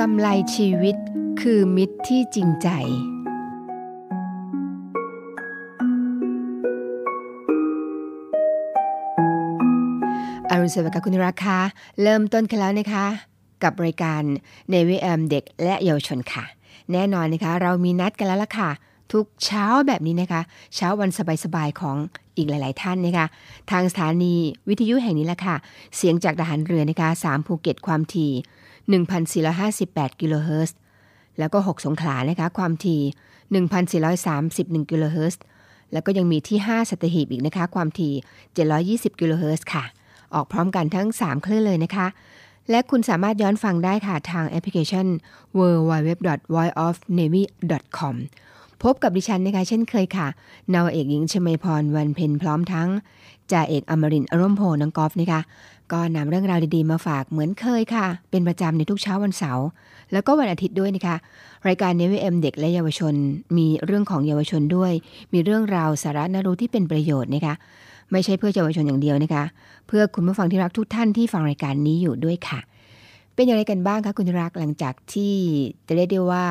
กำไรชีวิตคือมิตรที่จริงใจอรุณสวัสดิ์ค่ะคุณรักค่ะเริ่มต้นกันแล้วนะคะกับรายการเนวิแอมเด็กและเยาวชนค่ะแน่นอนนะคะเรามีนัดกันแล้วล่ะค่ะทุกเช้าแบบนี้นะคะเช้าวันสบายๆของอีกหลายๆท่านนะคะทางสถานีวิทยุแห่งนี้ล่ะค่ะเสียงจากทหารเรือนะคะ3ภูเก็ตความถี่ 1,458 กิโลเฮิรตซ์แล้วก็6สงขลานะคะความถี่ 1,431 กิโลเฮิรตซ์แล้วก็ยังมีที่5สัตหีบอีกนะคะความถี่720 กิโลเฮิรตซ์ค่ะออกพร้อมกันทั้ง3คลื่นเลยนะคะและคุณสามารถย้อนฟังได้ค่ะทางแอปพลิเคชัน www.voiceofnavy.com พบกับดิฉันนะคะเช่นเคยค่ะนาวาเอกหญิงชมัยพรวันเพ็ญพร้อมทั้งจ่าเอกอมรินทร์อร่มโพน้องกอล์ฟนะคะก็นำเรื่องราวดีๆมาฝากเหมือนเคยค่ะเป็นประจำในทุกเช้าวันเสาร์แล้วก็วันอาทิตย์ด้วยนะคะรายการ Navy M เด็กและเยาวชนมีเรื่องของเยาวชนด้วยมีเรื่องราวสาระน่ารู้ที่เป็นประโยชน์นะคะไม่ใช่เพื่อเยาวชนอย่างเดียวนะคะเพื่อคุณผู้ฟังที่รักทุกท่านที่ฟังรายการนี้อยู่ด้วยค่ะเป็นอย่างไรกันบ้างคะคุณรักหลังจากที่จะเรียกได้ว่า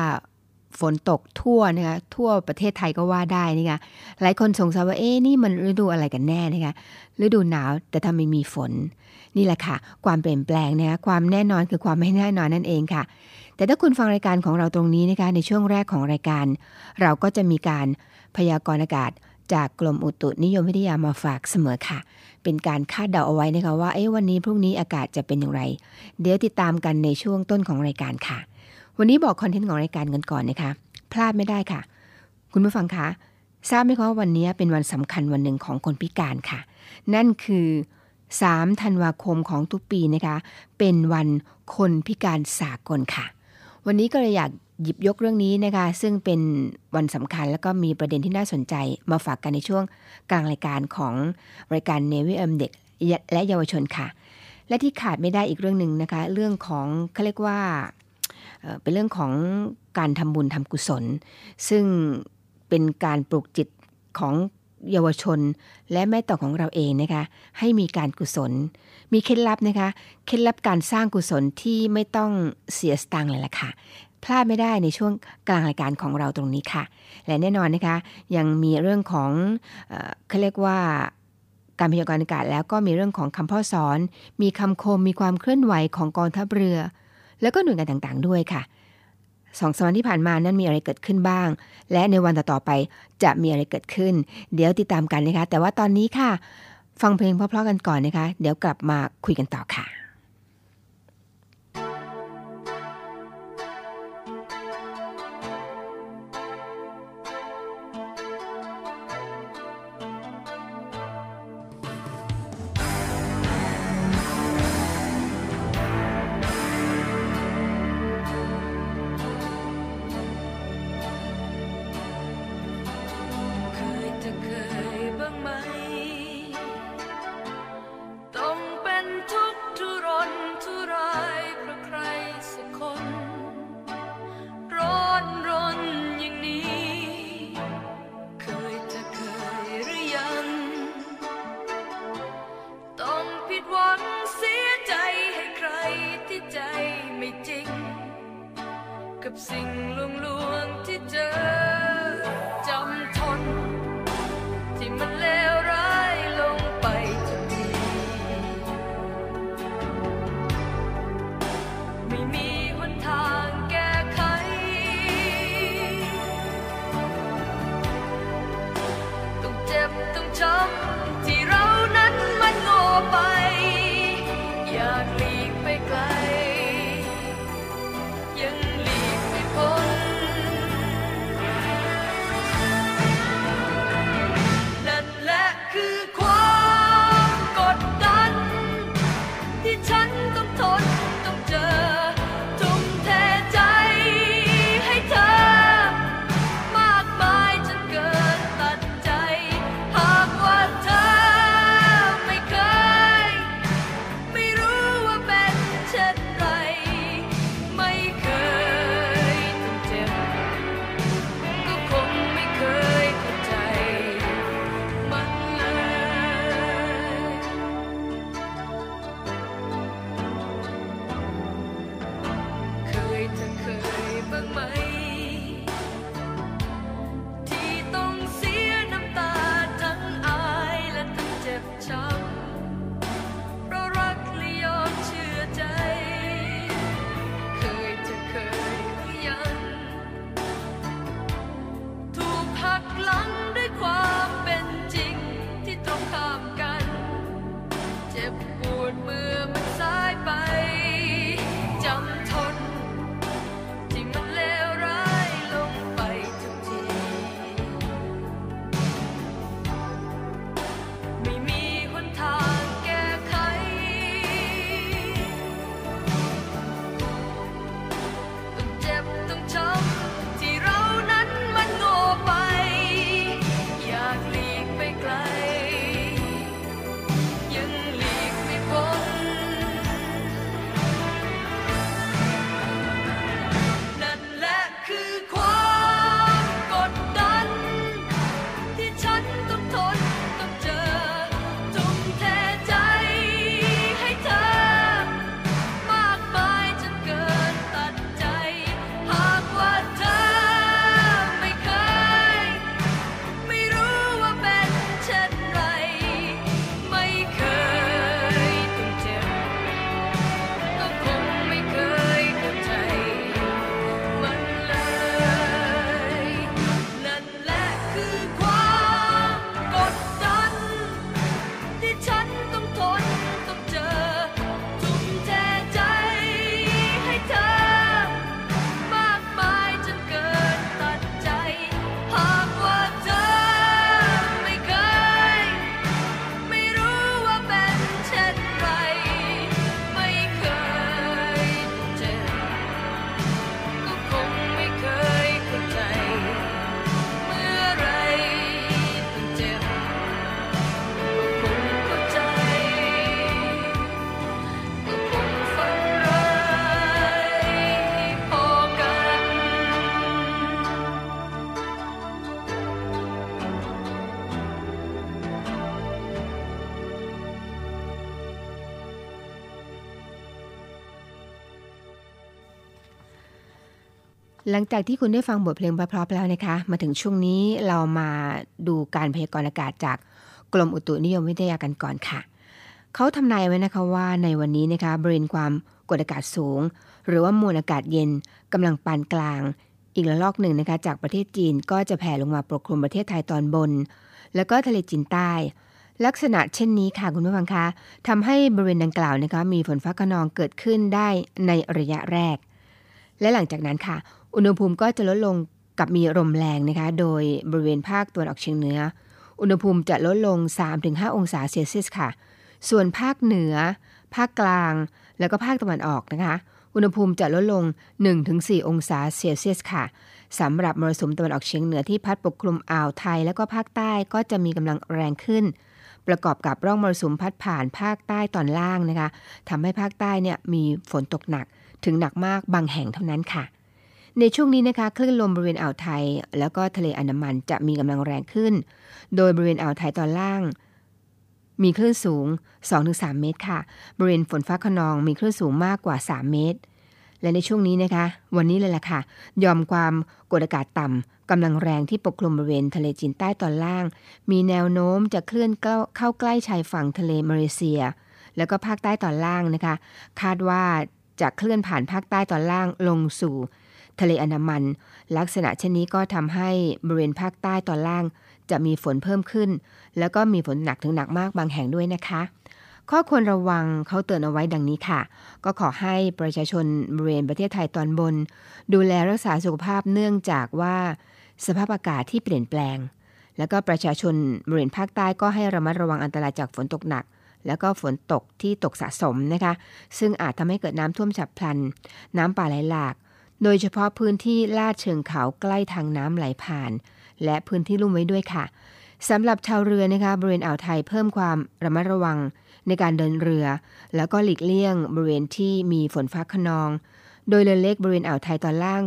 ฝนตกทั่วนะคะทั่วประเทศไทยก็ว่าได้นะคะหลายคนสงสัยว่านี่มันฤดูอะไรกันแน่นะคะฤดูหนาวแต่ทำไมมีฝนนี่แหละค่ะความเปลี่ยนแปลงนะคะความแน่นอนคือความไม่แน่นอนนั่นเองค่ะแต่ถ้าคุณฟังรายการของเราตรงนี้นะคะในช่วงแรกของรายการเราก็จะมีการพยากรณ์อากาศจากกรมอุตุนิยมวิทยามาฝากเสมอค่ะเป็นการคาดเดาเอาไว้นะคะว่าวันนี้พรุ่งนี้อากาศจะเป็นอย่างไรเดี๋ยวติดตามกันในช่วงต้นของรายการค่ะวันนี้บอกคอนเทนต์ของรายการกันก่อนนะคะพลาดไม่ได้ค่ะคุณผู้ฟังคะทราบไหมคะว่าวันนี้เป็นวันสำคัญวันหนึ่งของคนพิการค่ะนั่นคือ3 ธันวาคมของทุกปีนะคะเป็นวันคนพิการสากลค่ะวันนี้ก็เลยอยากหยิบยกเรื่องนี้นะคะซึ่งเป็นวันสำคัญแล้วก็มีประเด็นที่น่าสนใจมาฝากกันในช่วงกลางรายการของรายการ Navy M เด็กและเยาวชนค่ะและที่ขาดไม่ได้อีกเรื่องนึงนะคะเรื่องของเขาเรียกว่าเป็นเรื่องของการทำบุญทำกุศลซึ่งเป็นการปลูกจิตของเยาวชนและแม่ต่อของเราเองนะคะให้มีการกุศลมีเคล็ดลับนะคะเคล็ดลับการสร้างกุศลที่ไม่ต้องเสียสตางค์เลยล่ะค่ะพลาดไม่ได้ในช่วงกลางรายการของเราตรงนี้ค่ะและแน่นอนนะคะยังมีเรื่องของเขาเรียกว่าการพยากรณ์อากาศแล้วก็มีเรื่องของคำพ่อสอนมีคำคมมีความเคลื่อนไหวของกองทัพเรือแล้วก็หน่วยงานต่างๆด้วยค่ะ2 สัปดาห์ที่ผ่านมานั้นมีอะไรเกิดขึ้นบ้างและในวันต่อๆไปจะมีอะไรเกิดขึ้นเดี๋ยวติดตามกันนะคะแต่ว่าตอนนี้ค่ะฟังเพลงเพราะๆกันก่อนนะคะเดี๋ยวกลับมาคุยกันต่อค่ะ จ็บปวดเมื่อมันสายไปจำทนที่มันเลวร้ายลงไปทุกทีไม่มีหนทางแก้ไขต้องเจ็บต้องช้ำที่เรานั้นมันโง่ไปอยากหลีกไปไกลหลังจากที่คุณได้ฟังบทเพลงเพราะๆแล้วนะคะมาถึงช่วงนี้เรามาดูการพยากรณ์อากาศจากกรมอุตุนิยมวิทยากันก่อนค่ะเขาทำนายไว้นะคะว่าในวันนี้นะคะบริเวณความกดอากาศสูงหรือว่ามวลอากาศเย็นกำลังปานกลางอีกระลอกหนึ่งนะคะจากประเทศจีนก็จะแผ่ลงมาปกคลุมประเทศไทยตอนบนแล้วก็ทะเลจีนใต้ลักษณะเช่นนี้ค่ะคุณผู้ฟังคะทำให้บริเวณดังกล่าวนะคะมีฝนฟ้าคะนองเกิดขึ้นได้ในระยะแรกและหลังจากนั้นค่ะอุณหภูมิก็จะลดลงกับมีลมแรงนะคะโดยบริเวณภาคตะวันออกเฉียงเหนืออุณหภูมิจะลดลง 3-5 องศาเซลเซียสค่ะส่วนภาคเหนือภาคกลางแล้วก็ภาคตะวันออกนะคะอุณหภูมิจะลดลง 1-4 องศาเซลเซียสค่ะสำหรับมรสุมตะวันออกเฉียงเหนือที่พัดปกคลุมอ่าวไทยแล้วก็ภาคใต้ก็จะมีกำลังแรงขึ้นประกอบกับร่องมรสุมพัดผ่านภาคใต้ตอนล่างนะคะทำให้ภาคใต้เนี่ยมีฝนตกหนักถึงหนักมากบางแห่งเท่านั้นค่ะในช่วงนี้นะคะคลื่นลมบริเวณอ่าวไทยแล้วก็ทะเลอันดามันจะมีกำลังแรงขึ้นโดยบริเวณอ่าวไทยตอนล่างมีคลื่นสูง 2-3 เมตรค่ะบริเวณฝนฟ้าคะนองมีคลื่นสูงมากกว่า3 เมตรและในช่วงนี้นะคะวันนี้เลยล่ะค่ะหย่อมความกดอากาศต่ำกำลังแรงที่ปกคลุมบริเวณทะเลจีนใต้ตอนล่างมีแนวโน้มจะเคลื่อนเข้าใกล้ชายฝั่งทะเลมาเลเซียแล้วก็ภาคใต้ตอนล่างนะคะคาดว่าจะเคลื่อนผ่านภาคใต้ตอนล่างลงสู่ทะเลอันดามันลักษณะเช่นนี้ก็ทำให้บริเวณภาคใต้ตอนล่างจะมีฝนเพิ่มขึ้นแล้วก็มีฝนหนักถึงหนักมากบางแห่งด้วยนะคะข้อควรระวังเขาเตือนเอาไว้ดังนี้ค่ะก็ขอให้ประชาชนบริเวณประเทศไทยตอนบนดูแลรักษาสุขภาพเนื่องจากว่าสภาพอากาศที่เปลี่ยนแปลงแล้วก็ประชาชนบริเวณภาคใต้ก็ให้ระมัดระวังอันตรายจากฝนตกหนักแล้วก็ฝนตกที่ตกสะสมนะคะซึ่งอาจทำให้เกิดน้ำท่วมฉับพลันน้ำป่าไหลหลากโดยเฉพาะพื้นที่ลาดเชิงเขาใกล้ทางน้ำไหลผ่านและพื้นที่ลุ่มไว้ด้วยค่ะสำหรับชาวเรือนะคะบริเวณอ่าวไทยเพิ่มความระมัดระวังในการเดินเรือแล้วก็หลีกเลี่ยงบริเวณที่มีฝนฟ้าคะนองโดยเรือเล็กบริเวณอ่าวไทยตอนล่าง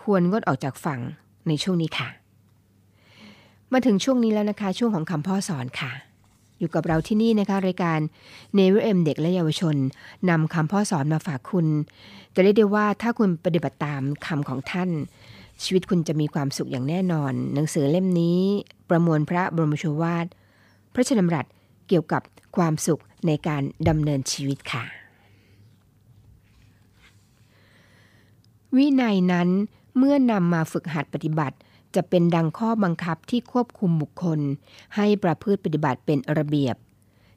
ควรงดออกจากฝั่งในช่วงนี้ค่ะมาถึงช่วงนี้แล้วนะคะช่วงของคำพ่อสอนค่ะอยู่กับเราที่นี่นะคะรายการ Never End เด็กและเยาวชนนำคำพ่อสอนมาฝากคุณจะได้ว่าถ้าคุณปฏิบัติตามคำของท่านชีวิตคุณจะมีความสุขอย่างแน่นอนหนังสือเล่มนี้ประมวลพระบรมโชวาทพระราชดำรัสเกี่ยวกับความสุขในการดำเนินชีวิตค่ะวินัยนั้นเมื่อนำมาฝึกหัดปฏิบัติจะเป็นดังข้อบังคับที่ควบคุมบุคคลให้ประพฤติปฏิบัติเป็นระเบียบ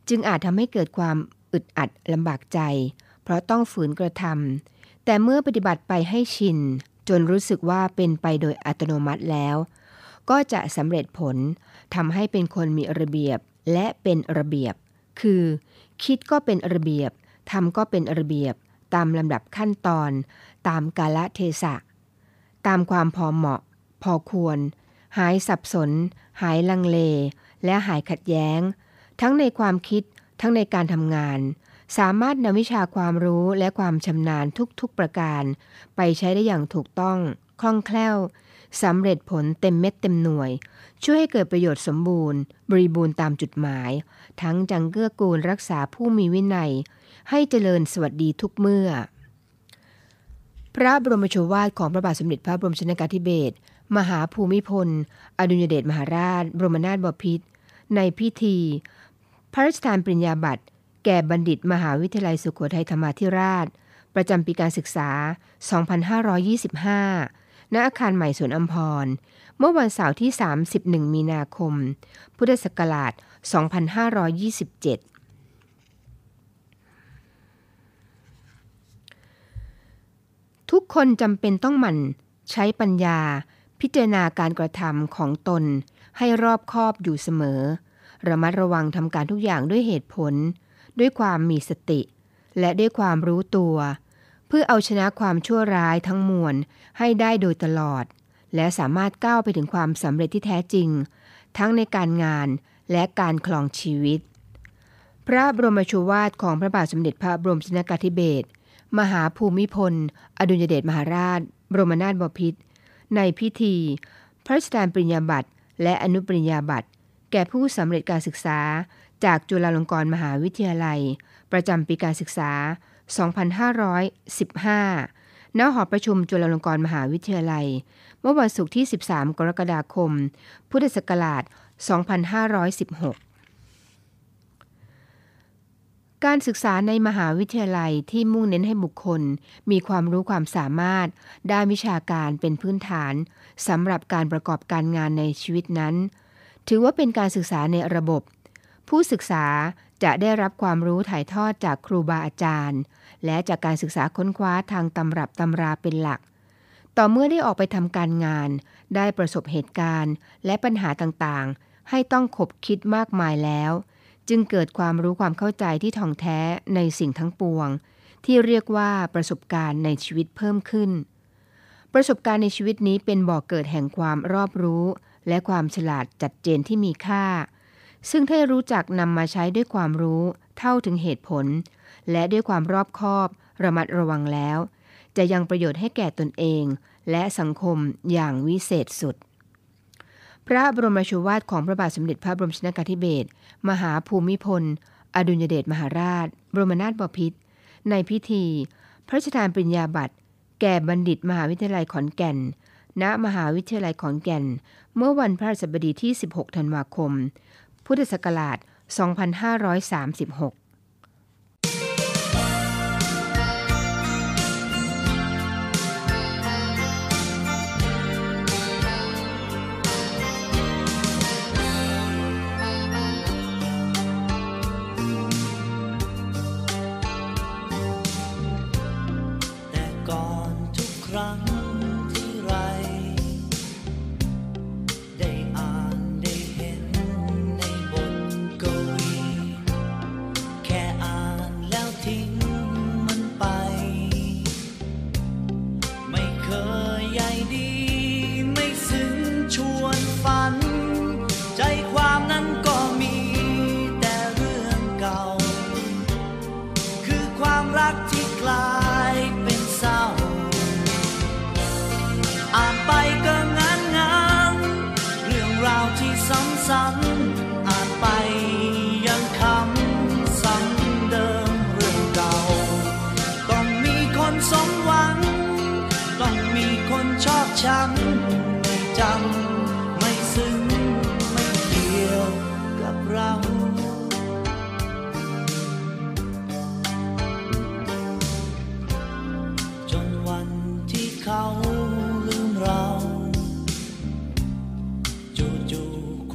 จึงอาจทำให้เกิดความ อึดอัดลำบากใจเพราะต้องฝืนกระทำแต่เมื่อปฏิบัติไปให้ชินจนรู้สึกว่าเป็นไปโดยอัตโนมัติแล้วก็จะสำเร็จผลทำให้เป็นคนมีระเบียบและเป็นระเบียบคือคิดก็เป็นระเบียบทำก็เป็นระเบียบตามลำดับขั้นตอนตามกาลเทศะตามความพอเหมาะพอควรหายสับสนหายลังเลและหายขัดแย้งทั้งในความคิดทั้งในการทำงานสามารถนำวิชาความรู้และความชำนาญทุกๆประการไปใช้ได้อย่างถูกต้องคล่องแคล่วสำเร็จผลเต็มเม็ดเต็มหน่วยช่วยให้เกิดประโยชน์สมบูรณ์บริบูรณ์ตามจุดหมายทั้งจังเกื้อกูลรักษาผู้มีวินัยให้เจริญสวัสดีทุกเมื่อพระบรมโชวาทของพระบาทสมเด็จพระบรมชนกาธิเบศรมหาภูมิพลอดุลยเดชมหาราชบรมนาถบพิตรในพิธีพระราชทานปริญญาบัตรแก่บัณฑิตมหาวิทยาลัยสุโขทัยธรรมาธิราชประจำปีการศึกษา 2525 ณ อาคารใหม่สวนอัมพรเมื่อวันเสาร์ที่ 31 มีนาคม พุทธศักราช 2527ทุกคนจำเป็นต้องหมั่นใช้ปัญญาพิจารณาการกระทำของตนให้รอบคอบอยู่เสมอระมัดระวังทำการทุกอย่างด้วยเหตุผลด้วยความมีสติและด้วยความรู้ตัวเพื่อเอาชนะความชั่วร้ายทั้งมวลให้ได้โดยตลอดและสามารถก้าวไปถึงความสำเร็จที่แท้จริงทั้งในการงานและการครองชีวิตพระบรมโชวาทของพระบาทสมเด็จพระบรมชนกาธิเบศรมหาภูมิพลอดุลยเดชมหาราชบรมนาถบพิตรในพิธีพระราชทานปริญญาบัตรและอนุปริญญาบัตรแก่ผู้สำเร็จการศึกษาจากจุฬาลงกรณ์มหาวิทยาลัยประจำปีการศึกษา 2515 ณ หอประชุมจุฬาลงกรณ์มหาวิทยาลัยเมื่อวันศุกร์ที่ 13 กรกฎาคม พุทธศักราช 2516การศึกษาในมหาวิทยาลัยที่มุ่งเน้นให้บุคคลมีความรู้ความสามารถด้านวิชาการเป็นพื้นฐานสำหรับการประกอบการงานในชีวิตนั้นถือว่าเป็นการศึกษาในระบบผู้ศึกษาจะได้รับความรู้ถ่ายทอดจากครูบาอาจารย์และจากการศึกษาค้นคว้าทางตำรับตำราเป็นหลักต่อเมื่อได้ออกไปทำการงานได้ประสบเหตุการณ์และปัญหาต่างๆให้ต้องขบคิดมากมายแล้วจึงเกิดความรู้ความเข้าใจที่ท่องแท้ในสิ่งทั้งปวงที่เรียกว่าประสบการณ์ในชีวิตเพิ่มขึ้นประสบการณ์ในชีวิตนี้เป็นบ่อเกิดแห่งความรอบรู้และความฉลาดจัดเจนที่มีค่าซึ่งถ้ารู้จักนำมาใช้ด้วยความรู้เท่าถึงเหตุผลและด้วยความรอบคอบระมัดระวังแล้วจะยังประโยชน์ให้แก่ตนเองและสังคมอย่างวิเศษสุดพระบรมโชวาทของพระบาทสมเด็จพระบรมชนกาธิเบศรมหาภูมิพลอดุลยเดชมหาราชบรมนาถบพิตรในพิธีพระราชทานปริญญาบัตรแก่บัณฑิตมหาวิทยาลัยขอนแก่นณมหาวิทยาลัยขอนแก่นเมื่อวันพฤหัสบดีที่ 16 ธันวาคม พุทธศักราช 2536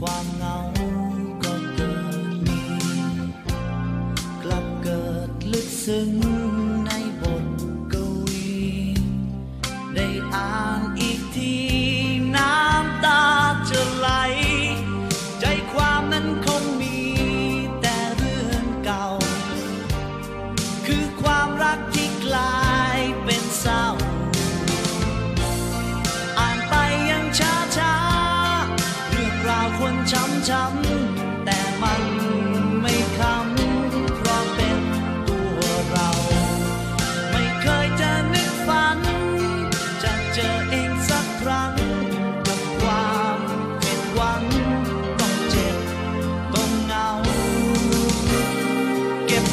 ความเหงาก็เกิดมีกลับเกิด ซึ้งในบทกวีได้อ่านอีกทีน้ำตาจะไหลใจความนั้นคงมีแต่เรื่องเก่าคือความรักที่กลายเป็นเศร้าอ่านไปยังช้าๆเรื่องราวคนช้ำๆแต่มันไม่คำ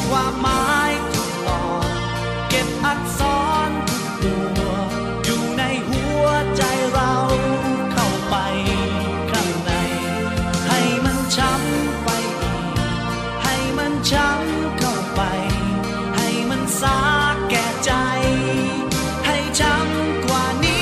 ความหมายทุกตอนเก็บอักษรทุกตัวอยู่ในหัวใจเราเข้าไปข้างในให้มันช้ำไปอีกให้มันช้ำเข้าไปให้มันสาแก่ใจให้ช้ำกว่านี้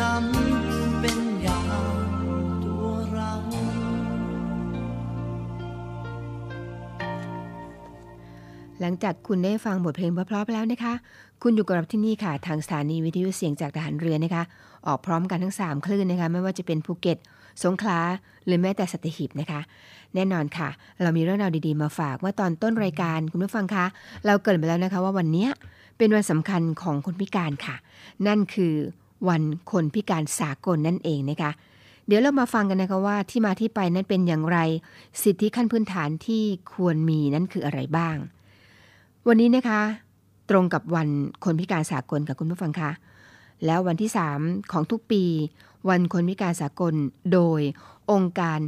ช้ำเป็นอย่างตัวเราหลังจากคุณได้ฟังบทเพลงเพราะๆไปแล้วนะคะคุณอยู่กับเราที่นี่ค่ะทางสถานีวิทยุเสียงจากทหารเรือนะคะออกพร้อมกันทั้ง3คลื่นนะคะไม่ว่าจะเป็นภูเก็ตสงขลาหรือแม้แต่สัตหีบนะคะแน่นอนค่ะเรามีเรื่องราวดีๆมาฝากว่าตอนต้นรายการคุณผู้ฟังคะเราเกริ่นไปแล้วนะคะว่าวันนี้เป็นวันสำคัญของคนพิการค่ะนั่นคือวันคนพิการสากลนั่นเองนะคะเดี๋ยวเรามาฟังกันนะคะว่าที่มาที่ไปนั้นเป็นอย่างไรสิทธิขั้นพื้นฐานที่ควรมีนั้นคืออะไรบ้างวันนี้นะคะตรงกับวันคนพิการสากลค่ะคุณผู้ฟังคะแล้ววันที่3ของทุกปีวันคนพิการสากลโดยองค์การ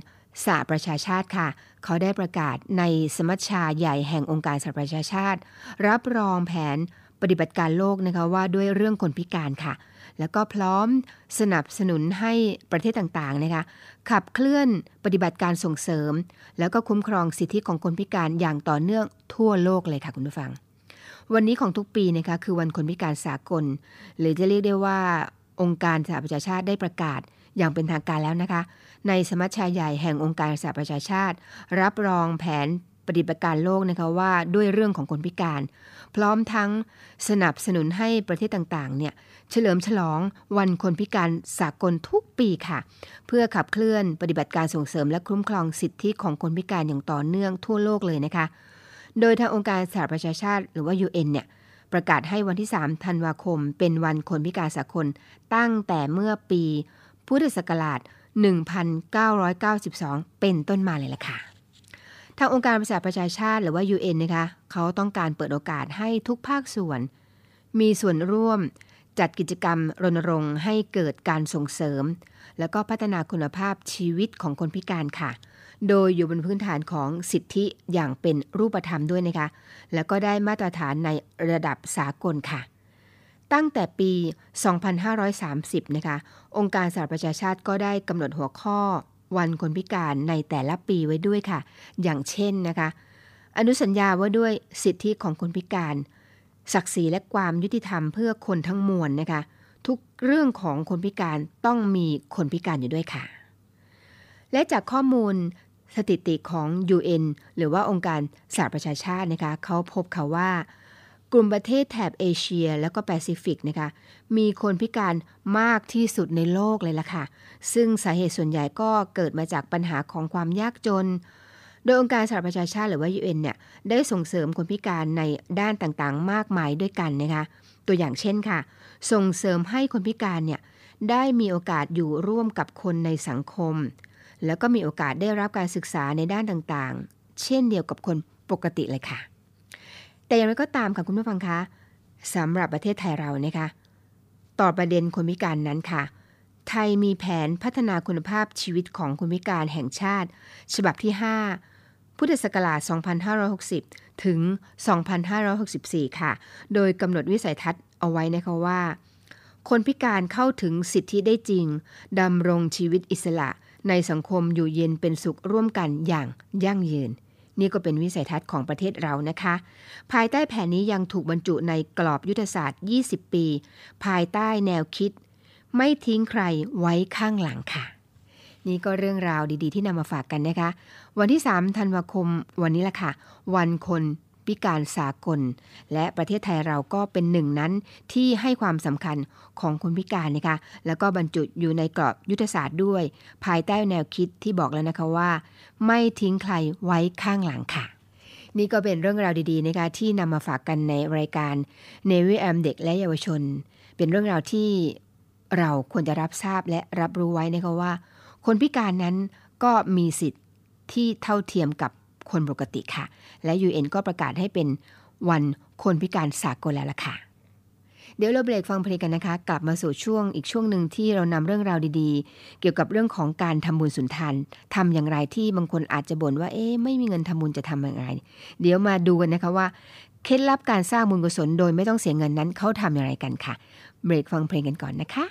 สหประชาชาติค่ะเขาได้ประกาศในสมัชชาใหญ่แห่งองค์การสหประชาชาติรับรองแผนปฏิบัติการโลกนะคะว่าด้วยเรื่องคนพิการค่ะแล้วก็พร้อมสนับสนุนให้ประเทศต่างๆนะคะขับเคลื่อนปฏิบัติการส่งเสริมแล้วก็คุ้มครองสิทธิของคนพิการอย่างต่อเนื่องทั่วโลกเลยค่ะคุณผู้ฟังวันนี้ของทุกปีนะคะคือวันคนพิการสากลหรือจะเรียกได้ว่าองค์การสหประชาชาติได้ประกาศอย่างเป็นทางการแล้วนะคะในสมัชชาใหญ่แห่งองค์การสหประชาชาติรับรองแผนปฏิบัติการโลกนะคะว่าด้วยเรื่องของคนพิการพร้อมทั้งสนับสนุนให้ประเทศต่างๆเนี่ยเฉลิมฉลองวันคนพิการสากลทุกปีค่ะเพื่อขับเคลื่อนปฏิบัติการส่งเสริมและคุ้มครองสิทธิของคนพิการอย่างต่อเนื่องทั่วโลกเลยนะคะโดยทางองค์การสหประชาชาติหรือว่า UN เนี่ยประกาศให้วันที่3ธันวาคมเป็นวันคนพิการสากลตั้งแต่เมื่อปีพุทธศักราช1992เป็นต้นมาเลยล่ะค่ะทางองค์การประชาชาติหรือว่า UN นะคะเขาต้องการเปิดโอกาสให้ทุกภาคส่วนมีส่วนร่วมจัดกิจกรรมรณรงค์ให้เกิดการส่งเสริมและก็พัฒนาคุณภาพชีวิตของคนพิการค่ะโดยอยู่บนพื้นฐานของสิทธิอย่างเป็นรูปธรรมด้วยนะคะแล้วก็ได้มาตรฐานในระดับสากลค่ะตั้งแต่ปี2530นะคะองค์การสหประชาชาติก็ได้กำหนดหัวข้อวันคนพิการในแต่ละปีไว้ด้วยค่ะอย่างเช่นนะคะอนุสัญญาว่าด้วยสิทธิของคนพิการศักดิ์ศรีและความยุติธรรมเพื่อคนทั้งมวลนะคะทุกเรื่องของคนพิการต้องมีคนพิการอยู่ด้วยค่ะและจากข้อมูลสถิติของ UN หรือว่าองค์การสหประชาชาตินะคะเขาพบค่ะว่ากลุ่มประเทศแถบเอเชียแล้วก็แปซิฟิกนะคะมีคนพิการมากที่สุดในโลกเลยล่ะค่ะซึ่งสาเหตุส่วนใหญ่ก็เกิดมาจากปัญหาของความยากจนโดยองค์การสหประชาชาติหรือว่า UN เนี่ยได้ส่งเสริมคนพิการในด้านต่างๆมากมายด้วยกันนะคะตัวอย่างเช่นค่ะส่งเสริมให้คนพิการเนี่ย ได้มีโอกาสอยู่ร่วมกับคนในสังคมแล้วก็มีโอกาสได้รับการศึกษาในด้านต่างๆเช่นเดียวกับคนปกติเลยค่ะแต่อย่างไรก็ตามค่ะคุณผู้ฟังคะสำหรับประเทศไทยเรานะคะต่อประเด็นคนพิการนั้นค่ะไทยมีแผนพัฒนาคุณภาพชีวิตของคนพิการแห่งชาติฉบับที่5พุทธศักราช2560ถึง2564ค่ะโดยกำหนดวิสัยทัศน์เอาไว้นะคะว่าคนพิการเข้าถึงสิทธิได้จริงดำรงชีวิตอิสระในสังคมอยู่เย็นเป็นสุขร่วมกันอย่างยั่งยืนนี่ก็เป็นวิสัยทัศน์ของประเทศเรานะคะภายใต้แผนนี้ยังถูกบรรจุในกรอบยุทธศาสตร์20ปีภายใต้แนวคิดไม่ทิ้งใครไว้ข้างหลังค่ะนี่ก็เรื่องราวดีๆที่นำมาฝากกันนะคะวันที่3ธันวาคมวันนี้ล่ะค่ะวันคนพิการสากลและประเทศไทยเราก็เป็นหนึ่งนั้นที่ให้ความสำคัญของคนพิการนะคะแล้วก็บรรจุอยู่ในกรอบยุทธศาสตร์ด้วยภายใต้แนวคิดที่บอกแล้วนะคะว่าไม่ทิ้งใครไว้ข้างหลังค่ะนี่ก็เป็นเรื่องราวดีๆนะคะที่นำมาฝากกันในรายการ Navy AM เด็กและเยาวชนเป็นเรื่องราวที่เราควรจะรับทราบและรับรู้ไว้นะคะว่าคนพิการนั้นก็มีสิทธิ์ที่เท่าเทียมกับคนปกติค่ะและ UN ก็ประกาศให้เป็นวันคนพิการสากลแล้วล่ะค่ะเดี๋ยวเราเบรกฟังเพลงกันนะคะกลับมาสู่ช่วงอีกช่วงหนึ่งที่เรานำเรื่องราวดีๆเกี่ยวกับเรื่องของการทำบุญสุนทานทำอย่างไรที่บางคนอาจจะบ่นว่าไม่มีเงินทำบุญจะทำอย่างไรเดี๋ยวมาดูกันนะคะว่าเคล็ดลับการสร้างบุญกุศลโดยไม่ต้องเสียเงินนั้นเขาทำอย่างไรกันค่ะเบรกฟังเพลงกันก่อนนะคะ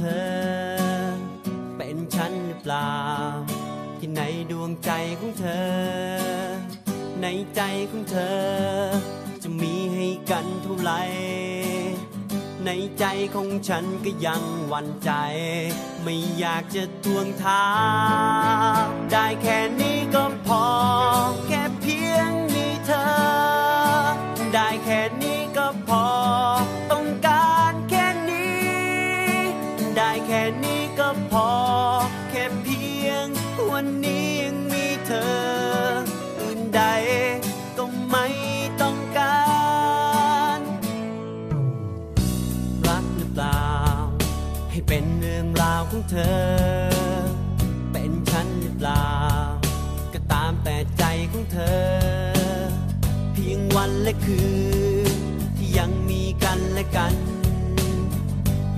เธอเป็นฉันหรือเปล่าที่ในดวงใจของเธอในใจของเธอจะมีให้กันเท่าไหร่ในใจของฉันก็ยังหวั่นใจไม่อยากจะทวงถามได้แค่นี้ก็พอแค่เพียงมีเธอได้แค่นี้ก็พอต้องการได้แค่นี้ก็พอแค่เพียงวันนี้ยังมีเธออื่นใดก็ไม่ต้องการรักหรือเปล่าให้เป็นเรื่องราวของเธอเป็นฉันหรือเปล่าก็ตามแต่ใจของเธอเพียงวันและคืนที่ยังมีกันและกัน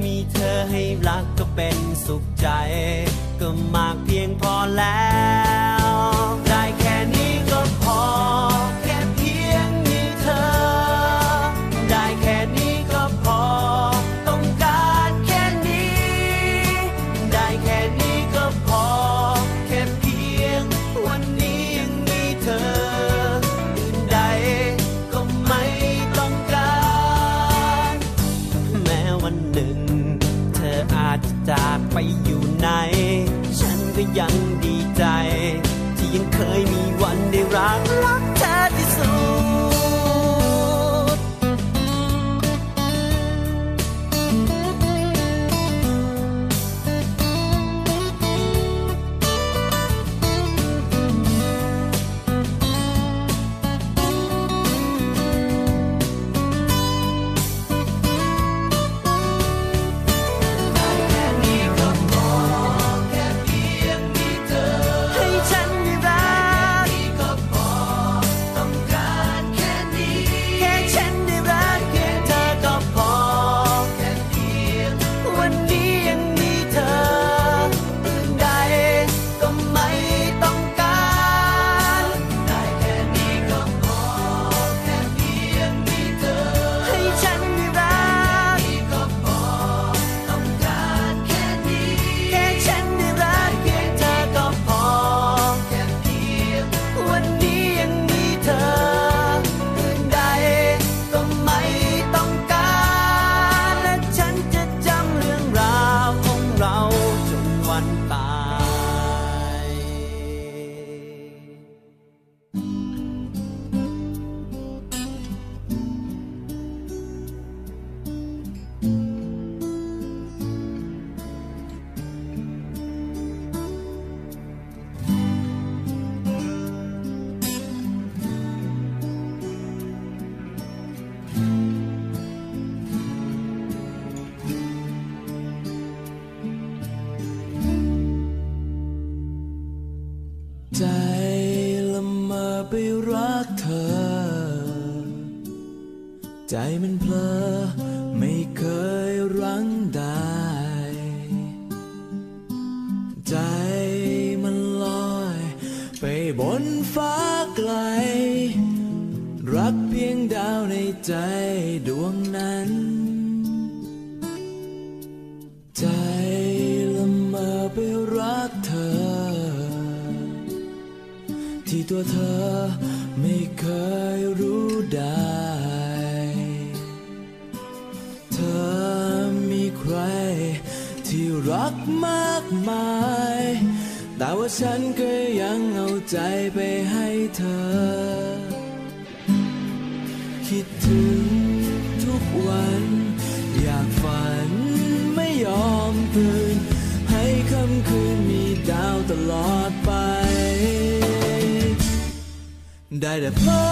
มีเธอให้รักก็เป็นสุขใจก็มากเพียงพอแล้วได้แค่นี้ก็พอแค่เพียงมีเธอได้แค่นี้ก็พอต้องการแค่นี้ได้แค่นี้ก็พอแค่เพียงวันนี้ยังมีเธออื่นใดก็ไม่ต้องการแม้วันหนึ่งจากไปอยู่ไหนฉันก็ยังดีใจที่ยังเคยมีวันได้รักเธอที่สุด ใจมันเพลอไม่เคยรั้งได้ใจมันลอยไปบนฟ้าไกลรักเพียงดาวในใจดวงนั้นใจละเมอไปรักเธอที่ตัวเธอไม่เคยรู้ได้เธอมีใครที่รักมากมายแต่ว่าฉันก็ยังเอาใจไปให้เธอคิดถึงทุกวันอยากฝันไม่ยอมตื่นให้ค่ำคืนมีดาวตลอดไปได้แต่เพ้อ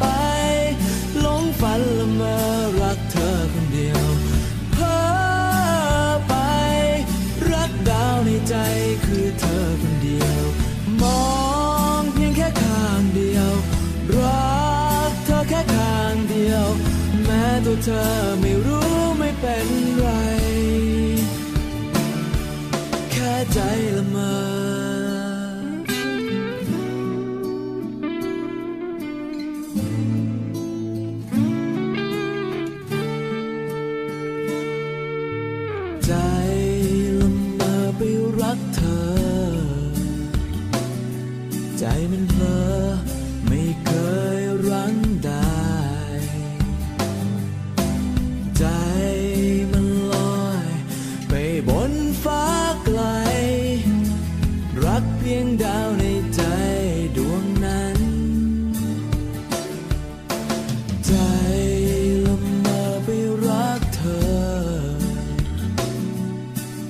ไปหลงฝันละเมอรักเธอคนเดียวเพ้อไปรักดาวในใจคือเธอคนเดียวมองเพียงแค่ข้างเดียวรักเธอแค่ข้างเดียวแม้ตัวเธอไม่รู้ไม่เป็นไรแค่ใจละเมอใจมันเพลอไม่เคยรั้งได้ใจมันลอยไปบนฟ้าไกลรักเพียงดาวในใจดวงนั้นใจละเมอไปรักเธอ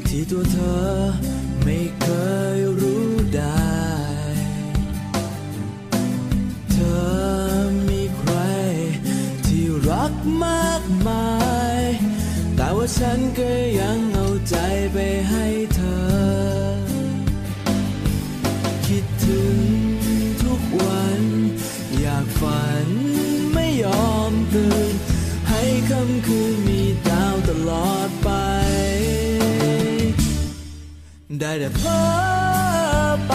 ที่ตัวเธอไม่เคยรู้ได้รักมากมายแต่ว่าฉันก็ยังเอาใจไปให้เธอคิดถึงทุกวันอยากฝันไม่ยอมตื่นให้ค่ำคืนมีดาวตลอดไปได้แต่เพ้อไป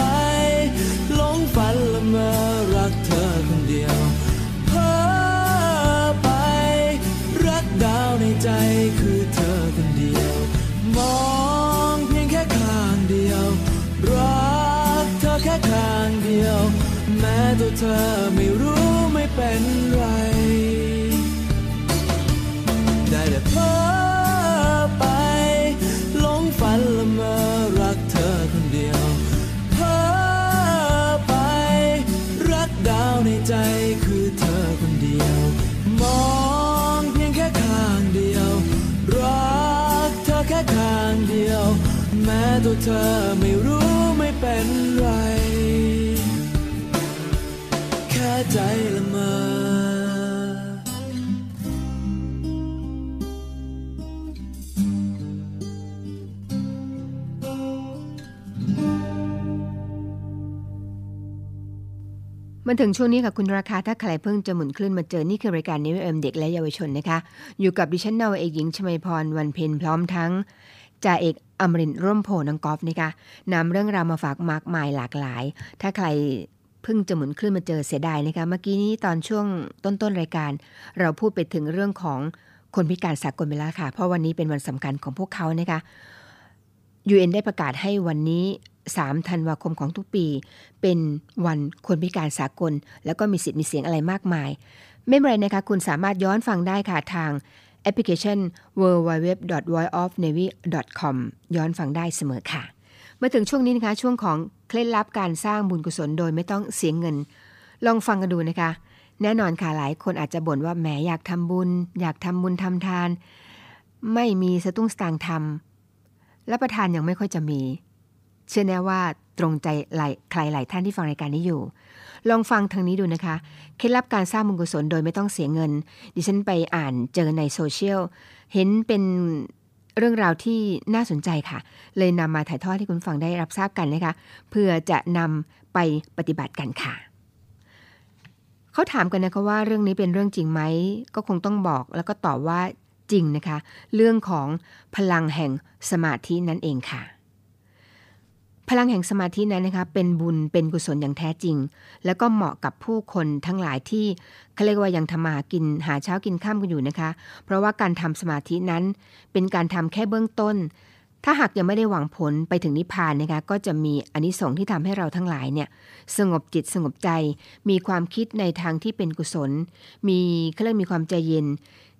หลงฝันละเมอรักเธอคนเดียวดาวในใจคือเธอคนเดียวมองเพียงแค่ข้างเดียวรักเธอแค่ข้างเดียวแม้ตัวเธอไม่รู้ไม่เป็นไรได้แต่เพ้อไปหลงฝันละเมอรักเธอคนเดียวเพ้อไปรักดาวในใจคือเธอคนเดียวมองเพียงแค่ข้างเดียวรักเธอแค่ข้างเดียวแม้ตัวเธอไม่รู้ไม่เป็นไรแค่ใจละเมอมันถึงช่วงนี้ค่ะคุณราคาถ้าใครเพิ่งจะหมุนคลื่นมาเจอนี่คือรายการนิวเอ็มเด็กและเยาวชนนะคะอยู่กับดิฉันนาวาเอกหญิงชมาพรวันเพ็ญพร้อมทั้งจ่าเอกอมรินทร์ร่มโพน้องกอล์ฟนะคะนำเรื่องราวมาฝากมากมายหลากหลายถ้าใครเพิ่งจะหมุนคลื่นมาเจอเสียดายนะคะเมื่อกี้นี้ตอนช่วงต้นรายการเราพูดไปถึงเรื่องของคนพิการสากลไปแล้วค่ะเพราะวันนี้เป็นวันสำคัญของพวกเขานะคะ UN ได้ประกาศให้วันนี้3 ธันวาคมของทุกปีเป็นวันคนพิการสากลแล้วก็มีสิทธิ์มีเสียงอะไรมากมายไม่เป็นไรนะคะคุณสามารถย้อนฟังได้ค่ะทางแอปพลิเคชัน www.voiceofnavy.com ย้อนฟังได้เสมอค่ะมาถึงช่วงนี้นะคะช่วงของเคล็ดลับการสร้างบุญกุศลโดยไม่ต้องเสียเงินลองฟังกันดูนะคะแน่นอนค่ะหลายคนอาจจะบ่นว่าแหมอยากทำบุญทำทานไม่มีสตุ้งสตางค์ทำรับประทานยังไม่ค่อยจะมีเชื่อแน่ว่าตรงใจใครหลายท่านที่ฟังรายการนี้อยู่ลองฟังทางนี้ดูนะคะเคล็ดลับการสร้างบุญกุศลโดยไม่ต้องเสียเงินดิฉันไปอ่านเจอในโซเชียลเห็นเป็นเรื่องราวที่น่าสนใจค่ะเลยนำมาถ่ายทอดให้คุณฟังได้รับทราบกันนะคะเพื่อจะนำไปปฏิบัติกันค่ะ เขาถามกันนะคะว่าเรื่องนี้เป็นเรื่องจริงไหมก็คงต้องบอกแล้วก็ตอบว่าจริงนะคะเรื่องของพลังแห่งสมาธินั่นเองค่ะพลังแห่งสมาธินั้นนะคะเป็นบุญเป็นกุศลอย่างแท้จริงแล้วก็เหมาะกับผู้คนทั้งหลายที่เขาเรียกว่ายังทำมากินหาเช้ากินข้ามกันอยู่นะคะเพราะว่าการทำสมาธินั้นเป็นการทำแค่เบื้องต้นถ้าหากยังไม่ได้หวังผลไปถึงนิพพานนะคะก็จะมีอานิสงส์ที่ทำให้เราทั้งหลายเนี่ยสงบจิตสงบใจมีความคิดในทางที่เป็นกุศลมีเขาเรียกมีความใจเย็น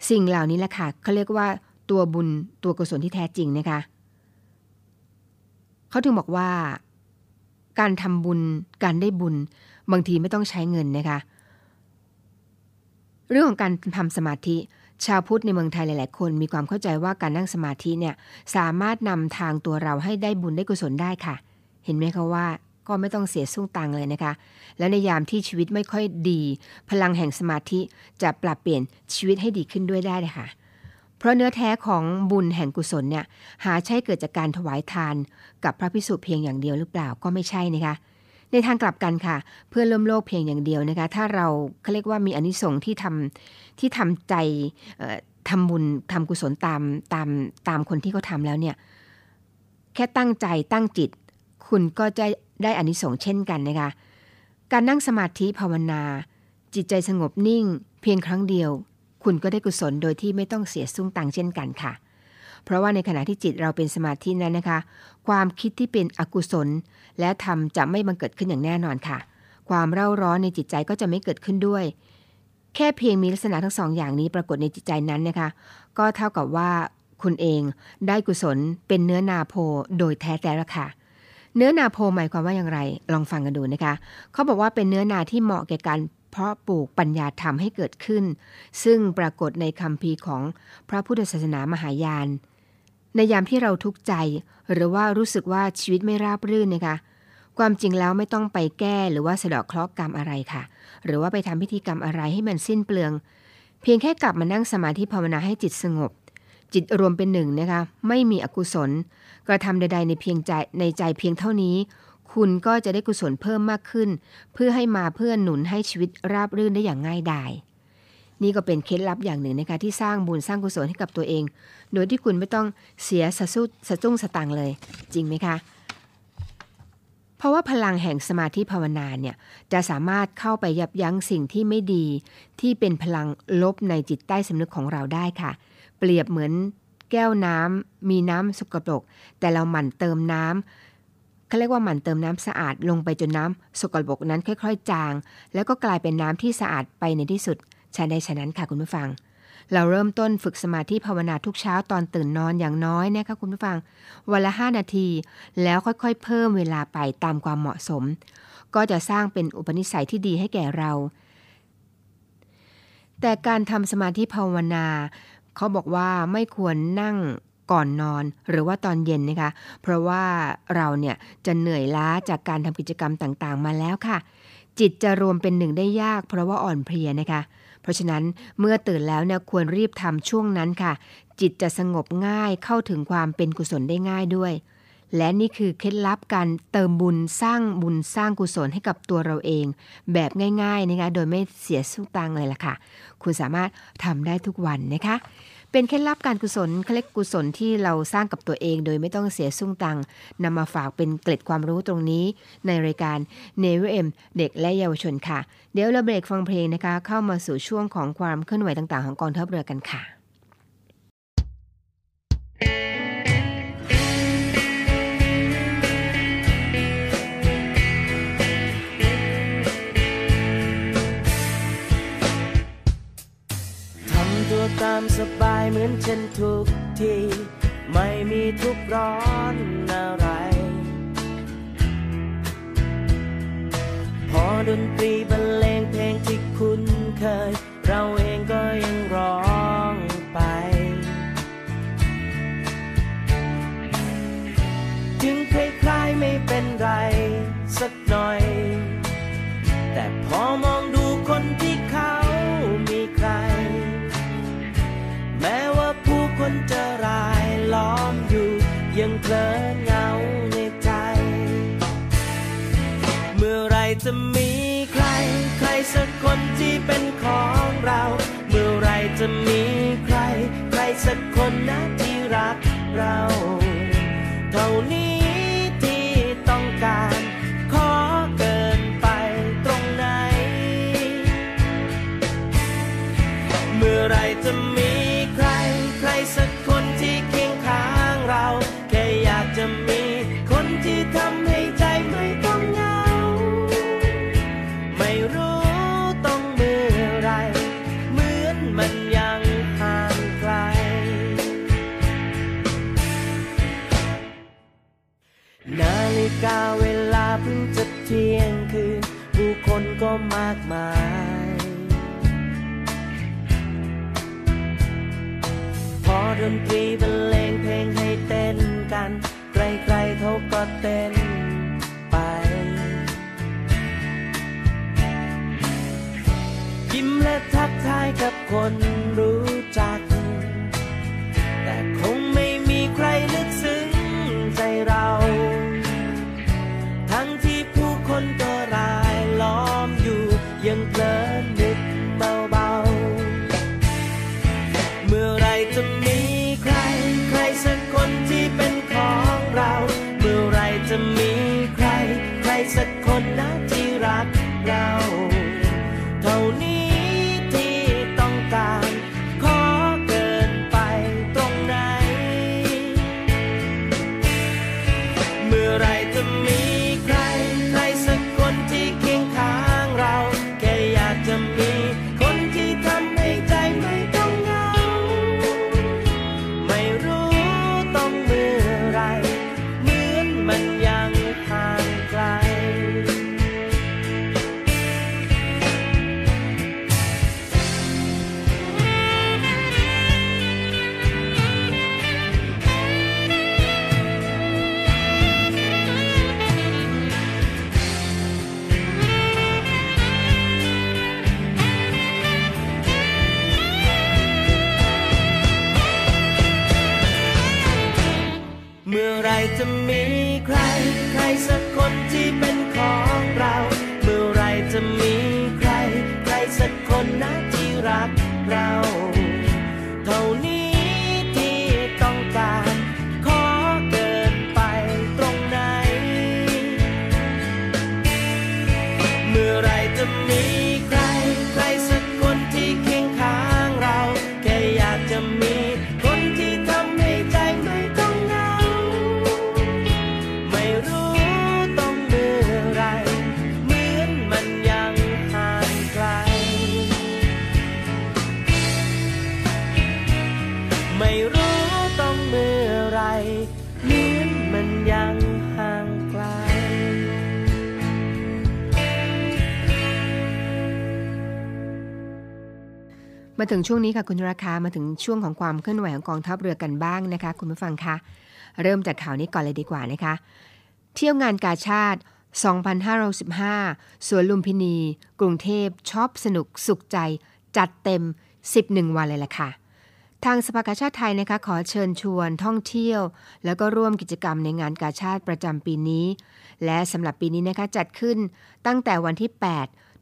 สิ่งเหล่านี้แหละค่ะเขาเรียกว่าตัวบุญตัวกุศลที่แท้จริงนะคะเขาถึงบอกว่าการทำบุญการได้บุญบางทีไม่ต้องใช้เงินนะคะเรื่องของการทำสมาธิชาวพุทธในเมืองไทยหลายๆคนมีความเข้าใจว่าการนั่งสมาธิเนี่ยสามารถนำทางตัวเราให้ได้บุญได้กุศลได้ค่ะเห็นไหมคะว่าก็ไม่ต้องเสียสู้ตังเลยนะคะและในยามที่ชีวิตไม่ค่อยดีพลังแห่งสมาธิจะปรับเปลี่ยนชีวิตให้ดีขึ้นด้วยได้เลยค่ะเพราะเนื้อแท้ของบุญแห่งกุศลเนี่ยหาใช่เกิดจากการถวายทานกับพระภิกษุเพียงอย่างเดียวหรือเปล่าก็ไม่ใช่นะคะในทางกลับกันค่ะเพื่อร่วมโลกเพียงอย่างเดียวนะคะถ้าเราเขาเรียกว่ามีอานิสงส์ที่ทำใจทำบุญทำกุศลตามคนที่เขาทำแล้วเนี่ยแค่ตั้งใจตั้งจิตคุณก็จะได้อานิสงส์เช่นกันนะคะการนั่งสมาธิภาวนาจิตใจสงบนิ่งเพียงครั้งเดียวคุณก็ได้กุศลโดยที่ไม่ต้องเสียสู้ตังเช่นกันค่ะเพราะว่าในขณะที่จิตเราเป็นสมาธินั้นนะคะความคิดที่เป็นอกุศลและธรรมจะไม่บังเกิดขึ้นอย่างแน่นอนค่ะความเร่าร้อนในจิตใจก็จะไม่เกิดขึ้นด้วยแค่เพียงมีลักษณะทั้งสองอย่างนี้ปรากฏในจิตใจนั้นนะคะก็เท่ากับว่าคุณเองได้กุศลเป็นเนื้อนาโพโดยแท้แต่ละค่ะเนื้อนาโพหมายความว่าอย่างไรลองฟังกันดูนะคะเขาบอกว่าเป็นเนื้อนาที่เหมาะแก่การเพราะปลูกปัญญาธรรมให้เกิดขึ้นซึ่งปรากฏในคัมภีร์ของพระพุทธศาสนามหายานในยามที่เราทุกข์ใจหรือว่ารู้สึกว่าชีวิตไม่ราบรื่นนะคะความจริงแล้วไม่ต้องไปแก้หรือว่าสะเดาะเคราะห์กรรมอะไรค่ะหรือว่าไปทำพิธีกรรมอะไรให้มันสิ้นเปลืองเพียงแค่กลับมานั่งสมาธิภาวนาให้จิตสงบจิตรวมเป็นหนึ่งนะคะไม่มีอกุศลกระทำใดๆในใจเพียงเท่านี้คุณก็จะได้กุศลเพิ่มมากขึ้นเพื่อหนุนให้ชีวิตราบรื่นได้อย่างง่ายดายนี่ก็เป็นเคล็ดลับอย่างหนึ่งนะคะที่สร้างบุญสร้างกุศลให้กับตัวเองโดยที่คุณไม่ต้องเสียสะดุ้งสตังเลยจริงไหมคะเพราะว่าพลังแห่งสมาธิภาวนาเนี่ยจะสามารถเข้าไปยับยั้งสิ่งที่ไม่ดีที่เป็นพลังลบในจิตใต้สำนึกของเราได้ค่ะเปรียบเหมือนแก้วน้ำมีน้ำสกปรกแต่เราหมั่นเติมน้ำเขาเรียกว่าหมั่นเติมน้ำสะอาดลงไปจนน้ำสกปรกนั้นค่อยๆจางแล้วก็กลายเป็นน้ำที่สะอาดไปในที่สุดฉันใดฉันนั้นค่ะคุณผู้ฟังเราเริ่มต้นฝึกสมาธิภาวนาทุกเช้าตอนตื่นนอนอย่างน้อยนะคะคุณผู้ฟังวันละ5นาทีแล้วค่อยๆเพิ่มเวลาไปตามความเหมาะสมก็จะสร้างเป็นอุปนิสัยที่ดีให้แก่เราแต่การทำสมาธิภาวนาเขาบอกว่าไม่ควรนั่งก่อนนอนหรือว่าตอนเย็นนะคะเพราะว่าเราเนี่ยจะเหนื่อยล้าจากการทำกิจกรรมต่างๆมาแล้วค่ะจิตจะรวมเป็นหนึ่งได้ยากเพราะว่าอ่อนเพลียนะคะเพราะฉะนั้นเมื่อตื่นแล้วเนี่ยควรรีบทำช่วงนั้นค่ะจิตจะสงบง่ายเข้าถึงความเป็นกุศลได้ง่ายด้วยและนี่คือเคล็ดลับการเติมบุญสร้างบุญสร้างกุศลให้กับตัวเราเองแบบง่ายๆนะคะโดยไม่เสียสู้ตังเลยล่ะค่ะคุณสามารถทำได้ทุกวันนะคะเป็นเคล็ดลับการกุศลเคล็ดกุศลที่เราสร้างกับตัวเองโดยไม่ต้องเสียสู้ตังนำมาฝากเป็นเกล็ดความรู้ตรงนี้ในรายการ Never M เด็กและเยาวชนค่ะเดี๋ยวเราเบรกฟังเพลงนะคะเข้ามาสู่ช่วงของความเคลื่อนไหวต่างๆของกองทัพเรือกันค่ะตามสบายเหมือนฉันทุกทีไม่มีทุกร้อนอะไรพอดนตรีบรรเลงเพลงที่คุ้นเคยเราเองก็ยังร้องไปถึงคล้ายๆไม่เป็นไรสักหน่อยแต่พอมองดูคนที่เขามีใครแม้ว่าผู้คนจะรายล้อมอยู่ยังเพลินเหงาในใจเมื่อไรจะมีใครสักคนที่ เราเท่านี้ที่ต้องการขอเกินไปตรงไหนเมื่อไรจะมีใครใครสักคนที่เคียงข้างเราแค่อยากจะมีคนที่ทำให้ใจไม่ต้องเหงาไม่รู้ต้องเมื่อไรเหมือนมันยังห่างไกลนาฬิกาเวลาเพิ่งจะเที่ยงคืนผู้คนก็มากมายพอดนตรีบรรเลงเพลงให้เต้นกันใครๆเขาก็เต้นไปยิ้มและทักทายกับคนรู้จักแต่คงไม่มีใครลึกซึ้งใจเราทั้งที่ผู้คนก็รายล้อมอยู่ยังเพลินนึกเบาๆเมื่อไรจะมีใครใครสักคนที่เป็นของเราเมื่อไรจะมีใครใครสักคนนะที่รักเราเท่านี้ที่ต้องการขอเกินไปตรงไหนเมื่อไรจะมีใครใครสักคนที่เคียงข้างเราแค่อยากจะมีคนที่ทำให้ใจไม่ต้องเหงาไม่รู้ต้องเมื่อไรเหมือนมันยังห่างไกลเมื่อไรจะมีใครใครสักคนที่เป็นของเราเมื่อไรจะมีใครใครสักคนนะที่รักเราเท่านี้ที่ต้องการขอเกินไปตรงไหนเมื่อไรจะมีใครใครสักคนที่เคียงข้างเราแค่อยากจะมีคนที่ทำให้ใจไม่ต้องเหงาไม่รู้ต้องเมื่อไรเหมือนมันยังห่างไกลไม่รู้ต้องเมื่อไรเหมือนมันยังห่างไกลมาถึงช่วงนี้ค่ะคุณราคามาถึงช่วงของความเคลื่อนไหวของกองทัพเรือกันบ้างนะคะคุณผู้ฟังคะเริ่มจากข่าวนี้ก่อนเลยดีกว่านะคะเที่ยวงานกาชาด2515สวนลุมพินีกรุงเทพช็อปสนุกสุขใจจัดเต็ม11วันเลยล่ะค่ะทางสภากาชาดไทยนะคะขอเชิญชวนท่องเที่ยวแล้วก็ร่วมกิจกรรมในงานกาชาดประจำปีนี้และสำหรับปีนี้นะคะจัดขึ้นตั้งแต่วันที่8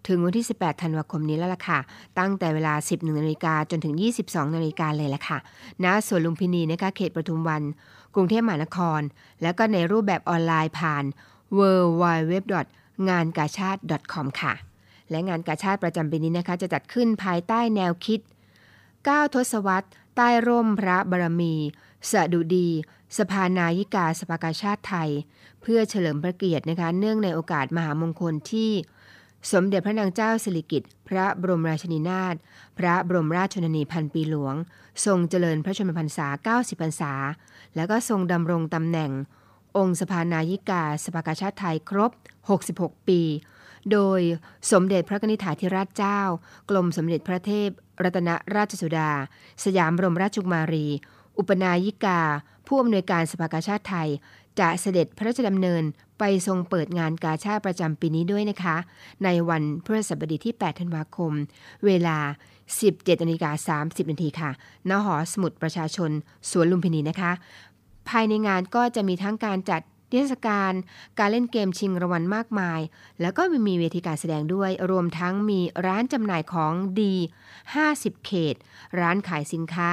ถึงวันที่18ธันวาคมนี้แล้วล่ะค่ะตั้งแต่เวลา 11:00 น.จนถึง 22:00 น.เลยล่ะค่ะณสวนลุมพินีนะคะเขตปทุมวันกรุงเทพมหานครแล้วก็ในรูปแบบออนไลน์ผ่าน www.ngankachat.com ค่ะและงานกาชาดประจำปีนี้นะคะจะจัดขึ้นภายใต้แนวคิด9ทศวรรษใต้ร่มพระบารมีสดุดีสภานายิกาสภากาชาดไทยเพื่อเฉลิมพระเกียรตินะคะเนื่องในโอกาสมหามงคลที่สมเด็จพระนางเจ้าสิริกิติ์พระบรมราชินีนาถพระบรมราชชนนีพันปีหลวงทรงเจริญพระชนมพรรษา90พรรษาแล้วก็ทรงดำรงตำแหน่งองค์สภานายิกาสภากาชาดไทยครบ66ปีโดยสมเด็จพระกนิษฐาธิราชเจ้ากรมสมเด็จพระเทพรัตนราชสุดาสยามบรมราชกุมารีอุปนายิกาผู้อำนวยการสภากาชาดไทยจะเสด็จพระราชดำเนินไปทรงเปิดงานกาชาดประจำปีนี้ด้วยนะคะในวันพฤหัสบดีที่8ธันวาคมเวลา 17:30 น.ค่ะณ หอสมุดประชาชนสวนลุมพินีนะคะภายในงานก็จะมีทั้งการจัด นิทรรศการการเล่นเกมชิงรางวัลมากมายแล้วก็มีเวทีการแสดงด้วยรวมทั้งมีร้านจำหน่ายของดี50เขตร้านขายสินค้า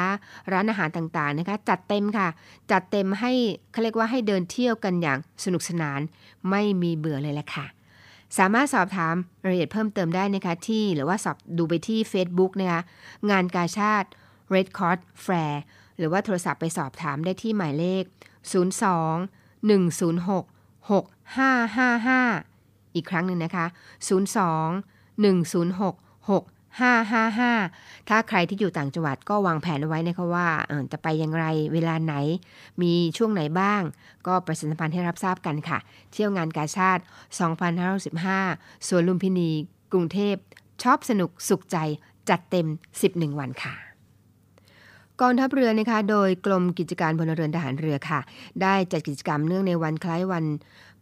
ร้านอาหารต่างๆนะคะจัดเต็มค่ะจัดเต็มให้เขาเรียกว่าให้เดินเที่ยวกันอย่างสนุกสนานไม่มีเบื่อเลยแหละค่ะสามารถสอบถามรายละเอียดเพิ่มเติมได้นะคะที่หรือว่าสอบดูไปที่ Facebook นะคะงานกาชาติ Red Cross Fair หรือว่าโทรศัพท์ไปสอบถามได้ที่หมายเลข02-106-6555 อีกครั้งหนึ่งนะคะ 02-106-6555 ถ้าใครที่อยู่ต่างจังหวัดก็วางแผนเอาไว้นะคะว่าจะไปอย่างไรเวลาไหนมีช่วงไหนบ้างก็ประชาสัมพันธ์ให้รับทราบกันค่ะเที่ยวงานกาชาติ 2515 สวนลุมพินีกรุงเทพชอบสนุกสุขใจจัดเต็ม 11 วันค่ะกองทัพเรือนะคะโดยกรมกิจการพลเรือนทหารเรือค่ะได้จัดกิจกรรมเนื่องในวันคล้ายวัน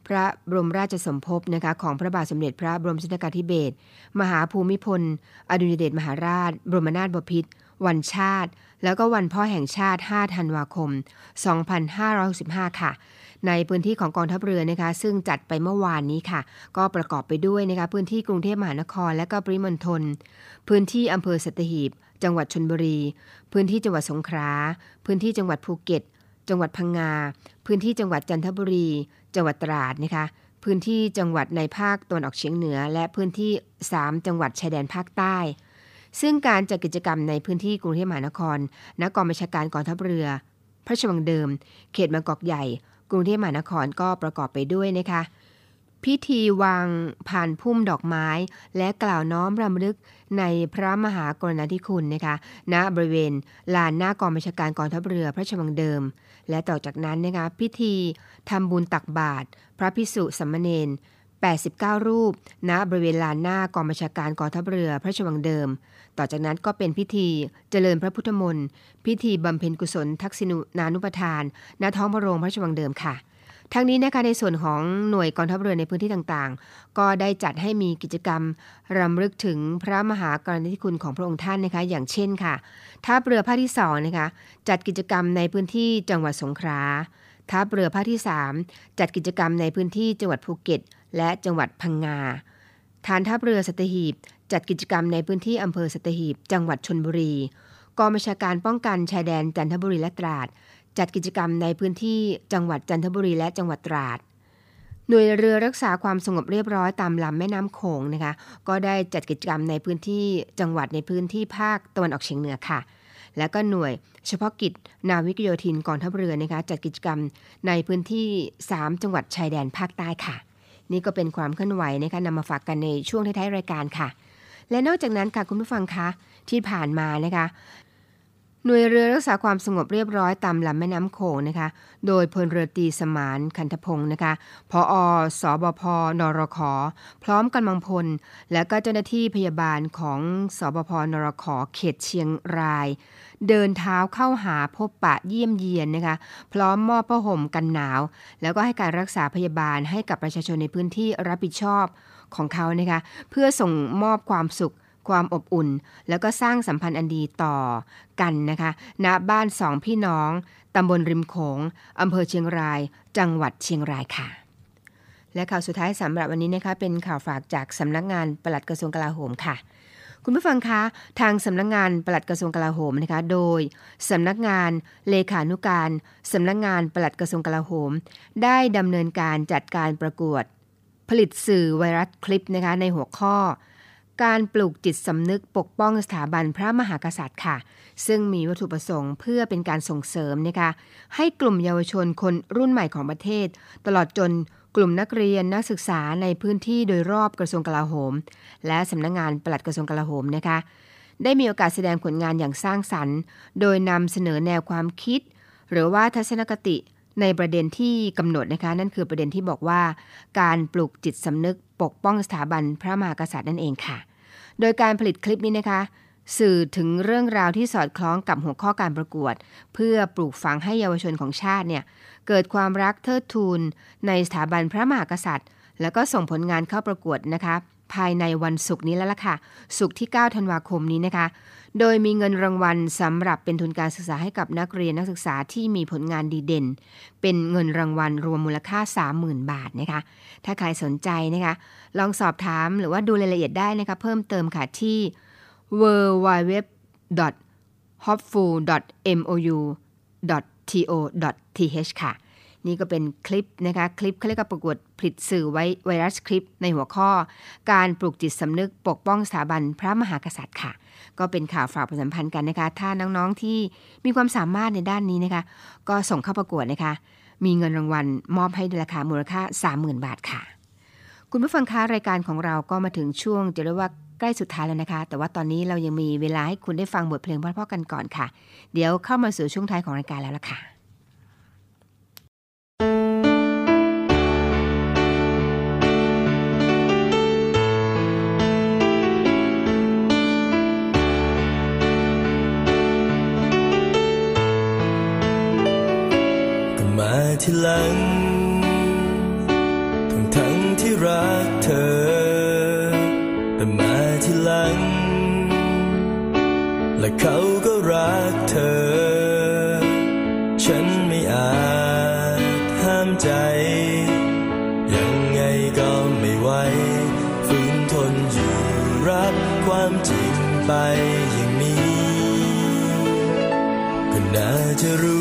พระบรมราชสมภพนะคะของพระบาทสมเด็จพระบรมชนกาธิเบศรมหาภูมิพลอดุลยเดชมหาราชบรมนาถบพิตรวันชาติแล้วก็วันพ่อแห่งชาติ5ธันวาคม2565ค่ะในพื้นที่ของกองทัพเรือนะคะซึ่งจัดไปเมื่อวานนี้ค่ะก็ประกอบไปด้วยนะคะพื้นที่กรุงเทพมหานครและก็ปริมณฑลพื้นที่อำเภอสัตหีบจังหวัดชลบุรีพื้นที่จังหวัดสงขลาพื้นที่จังหวัดภูเก็ตจังหวัดพังงาพื้นที่จังหวัดจันทบุรีจังหวัดตราดนะคะพื้นที่จังหวัดในภาคตะวันออกเฉียงเหนือและพื้นที่3จังหวัดชายแดนภาคใต้ซึ่งการจัดกิจกรรมในพื้นที่กรุงเทพมหานครณกองบัญชาการกองทัพเรือพระราชวังเดิมเขตบางกอกใหญ่กรุงเทพมหานครก็ประกอบไปด้วยนะคะพิธีวางผ่านพุ่มดอกไม้และกล่าวน้อมรำลึกในพระมหากรุณาธิคุณนะคะณบริเวณลานหน้ากองบัญชาการกองทัพเรือพระราชวังเดิมและต่อจากนั้นนะคะพิธีทำบุญตักบาตรพระภิกษุสามเณร89รูปณบริเวณลานหน้ากองบัญชาการกองทัพเรือพระราชวังเดิมต่อจากนั้นก็เป็นพิธีเจริญพระพุทธมนต์พิธีบำเพ็ญกุศลทักษิณานุปทานณท้องพระโรงพระราชวังเดิมค่ะทั้งนี้นะคะในส่วนของหน่วยกองทัพเรือในพื้นที่ต่างๆก็ได้จัดให้มีกิจกรรมรำลึกถึงพระมหากรุณาธิคุณของพระองค์ท่านนะคะอย่างเช่นค่ะทัพเรือภาคที่2นะคะจัดกิจกรรมในพื้นที่จังหวัดสงขลาทัพเรือภาคที่3จัดกิจกรรมในพื้นที่จังหวัดภูเก็ตและจังหวัดพังงาฐานทัพเรือสัตหีบจัดกิจกรรมในพื้นที่อำเภอสัตหีบจังหวัดชลบุรีกองบัญชาการป้องกันชายแดนจันทบุรีและตราดจัดกิจกรรมในพื้นที่จังหวัดจันทบุรีและจังหวัดตราดหน่วยเรือรักษาความสงบเรียบร้อยตามลำแม่น้ำโขงนะคะก็ได้จัดกิจกรรมในพื้นที่จังหวัดในพื้นที่ภาคตะวันออกเฉียงเหนือค่ะและก็หน่วยเฉพาะกิจนาวิกโยธินกองทัพเรือนะคะจัดกิจกรรมในพื้นที่3จังหวัดชายแดนภาคใต้ค่ะนี่ก็เป็นความเคลื่อนไหวนะคะนำมาฝากกันในช่วงท้ายๆรายการค่ะและนอกจากนั้นค่ะคุณผู้ฟังคะที่ผ่านมานะคะหน่วยเรือรักษาความสงบเรียบร้อยตามลำแม่น้ำโขงนะคะโดยพลเรือตรีสมานคันธพงศ์นะคะผอ.สบพ.นรข.พร้อมกำลังพลและก็เจ้าหน้าที่พยาบาลของสบพ.นรข.เขตเชียงรายเดินเท้าเข้าหาพบปะเยี่ยมเยียนนะคะพร้อมมอบผ้าห่มกันหนาวแล้วก็ให้การรักษาพยาบาลให้กับประชาชนในพื้นที่รับผิดชอบของเขานะคะเพื่อส่งมอบความสุขความอบอุ่นแล้วก็สร้างสัมพันธ์อันดีต่อกันนะคะณบ้านสองพี่น้องตำบลริมโขงอำเภอเชียงรายจังหวัดเชียงรายค่ะและข่าวสุดท้ายสำหรับวันนี้นะคะเป็นข่าวฝากจากสำนักงานปลัดกระทรวงกลาโหมค่ะคุณผู้ฟังคะทางสำนักงานปลัดกระทรวงกลาโหมนะคะโดยสำนักงานเลขานุการสำนักงานปลัดกระทรวงกลาโหมได้ดำเนินการจัดการประกวดผลิตสื่อไวรัสคลิปนะคะในหัวข้อการปลูกจิตสำนึกปกป้องสถาบันพระมหากษัตริย์ค่ะซึ่งมีวัตถุประสงค์เพื่อเป็นการส่งเสริมนะคะให้กลุ่มเยาวชนคนรุ่นใหม่ของประเทศตลอดจนกลุ่มนักเรียนนักศึกษาในพื้นที่โดยรอบกระทรวงกลาโหมและสำนักงานปลัดกระทรวงกลาโหมนะคะได้มีโอกาสแสดงผลงานอย่างสร้างสรรค์โดยนำเสนอแนวความคิดหรือว่าทัศนคติในประเด็นที่กำหนดนะคะนั่นคือประเด็นที่บอกว่าการปลูกจิตสำนึกปกป้องสถาบันพระมหากษัตริย์นั่นเองค่ะโดยการผลิตคลิปนี้นะคะสื่อถึงเรื่องราวที่สอดคล้องกับหัวข้อการประกวดเพื่อปลูกฝังให้เยาวชนของชาติเนี่ยเกิดความรักเทิดทูนในสถาบันพระมหากษัตริย์แล้วก็ส่งผลงานเข้าประกวดนะคะ ภายในวันศุกร์นี้แล้วล่ะค่ะศุกร์ที่9ธันวาคมนี้นะคะโดยมีเงินรางวัลสำหรับเป็นทุนการศึกษาให้กับนักเรียนนักศึกษาที่มีผลงานดีเด่นเป็นเงินรางวัลรวมมูลค่า 30,000 บาทนะคะถ้าใครสนใจนะคะลองสอบถามหรือว่าดูรายละเอียดได้นะคะเพิ่มเติมค่ะที่ www.hopeful.mou.to.th ค่ะนี่ก็เป็นคลิปนะคะคลิปเขาเรียกว่าประกวดผลิตสื่อไวรัสคลิปในหัวข้อการปลูกจิตสำนึกปกป้องสถาบันพระมหากษัตริย์ค่ะก็เป็นข่าวฝากประชาสัมพันธ์กันนะคะถ้าน้องๆที่มีความสามารถในด้านนี้นะคะก็ส่งเข้าประกวดนะคะมีเงินรางวัลมอบให้ในราคามูลค่า 30,000 บาทค่ะคุณผู้ฟังคะรายการของเราก็มาถึงช่วงจะเรียกว่าใกล้สุดท้ายแล้วนะคะแต่ว่าตอนนี้เรายังมีเวลาให้คุณได้ฟังบทเพลงเพราะๆกันก่อนค่ะเดี๋ยวเข้ามาสู่ช่วงท้ายของรายการแล้วล่ะค่ะมาที่หลังทั้งที่รักเธอแต่มาที่หลังและเขาก็รักเธอฉันไม่อาจห้ามใจยังไงก็ไม่ไหวฝืนทนอยู่รับความจริงไปอย่างนี้ก็น่าจะรู้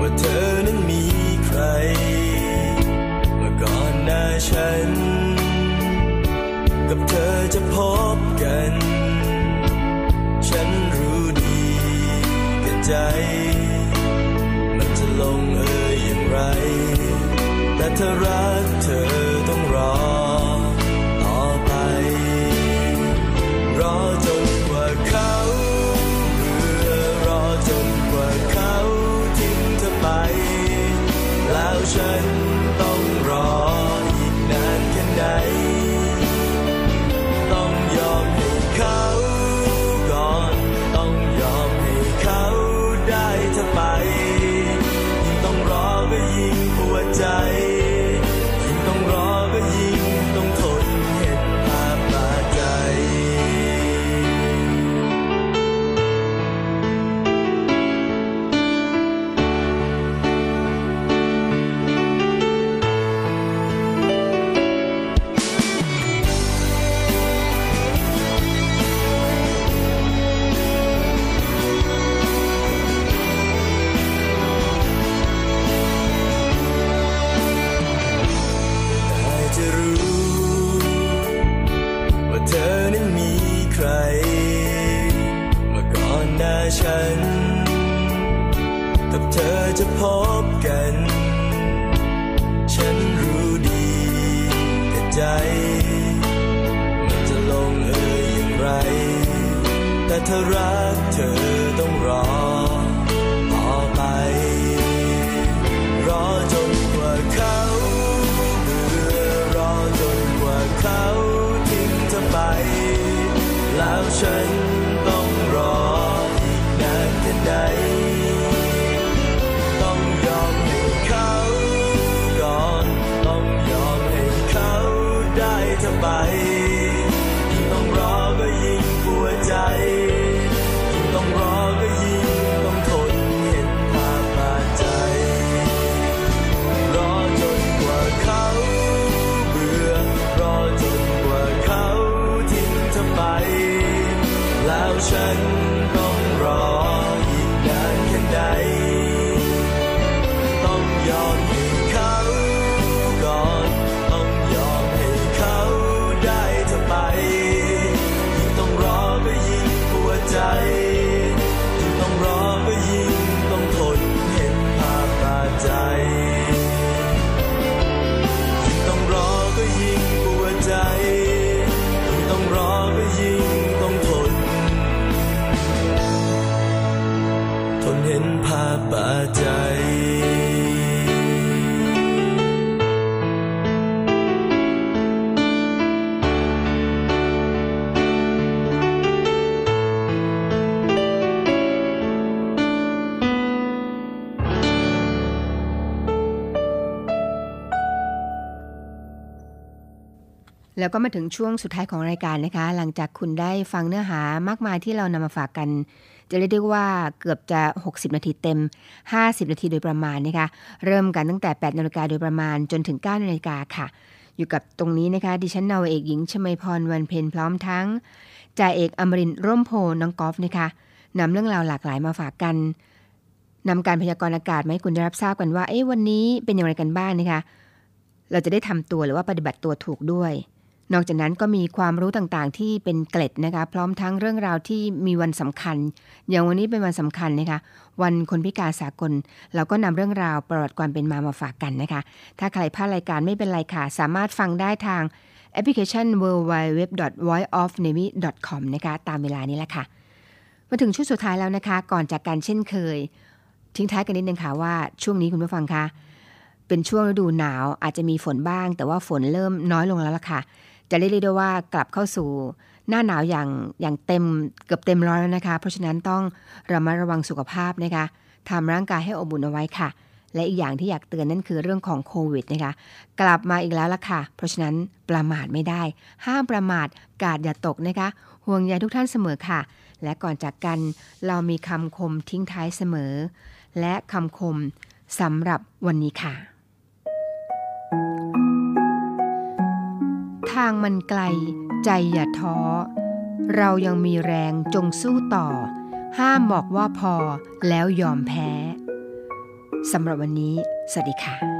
ว่าเธอนั้นมีใครเมื่อก่อนหน้าฉันกับเธอจะพบกันฉันรู้ดีกับใจมันจะลงเอ่ยอย่างไรแต่ถ้ารักเธอต้องรอต่อไปรอจนกว่าเขาเบื่อรอจนกว่าเขาไปแล้วฉันต้องรออีกนานแค่ไหนต้องยอมให้เขาก่อนต้องยอมให้เขาได้เธอไปยิ่งต้องรอก็ยิ่งปวดใจยิ่งต้องรอก็ยิ่งต้องทนเห็นภาพบาดใจฉันกับเธอจะพบกันฉันรู้ดีแต่ใจมันจะลงเอ่ยอย่างไรแต่ถ้ารักเธอต้องรอต่อไปรอจนกว่าเขาเบื่อรอจนกว่าเขาทิ้งเธอไปแล้วฉันต้องรอต้องยอมให้เขาก่อนต้องยอมให้เขาได้เธอไปยิ่งต้องรอก็ยิ่งปวดใจยิ่งต้องรอก็ยิ่งต้องทนเห็นภาพบาดใจรอจนกว่าเขาเบื่อรอจนกว่าเขาทิ้งเธอไปแล้วฉันต้องรอต้องยอมให้เขาก่อนต้องยอมให้เขาได้เธอไปยิ่งต้องรอก็ยิ่งปวดใจยิ่งต้องรอก็ยิ่งต้องทนเห็นภาพบาดใจยิ่งต้องรอก็ยิ่งปวดใจยิ่งต้องรอก็ยิ่งต้องทนเห็นภาพบาดใจ แล้วก็มาถึงช่วงสุดท้ายของรายการนะคะหลังจากคุณได้ฟังเนื้อหามากมายที่เรานำมาฝากกันจะเรียกได้ว่าเกือบจะ60นาทีเต็ม50นาทีโดยประมาณนะคะเริ่มกันตั้งแต่ 8:00 น.โดยประมาณจนถึง 9:00 น.ค่ะอยู่กับตรงนี้นะคะดิฉันนาวาเอกหญิงชมัยพรวันเพ็ญพร้อมทั้งจ่าเอกอมรินทร์ร่มโพน้องกอล์ฟนะคะนำเรื่องราวหลากหลายมาฝากกันนำการพยากรณ์อากาศมาให้คุณได้รับทราบกันว่าวันนี้เป็นอย่างไรกันบ้างนะคะเราจะได้ทำตัวหรือว่าปฏิบัติตัวถูกด้วยนอกจากนั้นก็มีความรู้ต่างๆที่เป็นเกล็ดนะคะพร้อมทั้งเรื่องราวที่มีวันสำคัญอย่างวันนี้เป็นวันสำคัญนะคะวันคนพิการสากลเราก็นำเรื่องราวประวัติความเป็นมามาฝากกันนะคะถ้าใครพลาดรายการไม่เป็นไรค่ะสามารถฟังได้ทางแอปพลิเคชัน www.voiceofnavy.com นะคะตามเวลานี้แหละค่ะมาถึงช่วงสุดท้ายแล้วนะคะก่อนจากกันเช่นเคยทิ้งท้ายกันนิดนึงค่ะว่าช่วงนี้คุณผู้ฟังคะเป็นช่วงฤดูหนาวอาจจะมีฝนบ้างแต่ว่าฝนเริ่มน้อยลงแล้วล่ะค่ะจะเรียกได้ว่ากลับเข้าสู่หน้าหนาวอย่างเต็มเกือบเต็มร้อยแล้วนะคะเพราะฉะนั้นต้องระมัดระวังสุขภาพนะคะทำร่างกายให้อบอุ่นเอาไว้ค่ะและอีกอย่างที่อยากเตือนนั่นคือเรื่องของโควิดนะคะกลับมาอีกแล้วล่ะค่ะเพราะฉะนั้นประมาทไม่ได้ห้ามประมาทกาดอย่าตกนะคะห่วงใยทุกท่านเสมอค่ะและก่อนจากกันเรามีคำคมทิ้งท้ายเสมอและคำคมสำหรับวันนี้ค่ะทางมันไกลใจอย่าท้อเรายังมีแรงจงสู้ต่อห้ามบอกว่าพอแล้วยอมแพ้สำหรับวันนี้สวัสดีค่ะ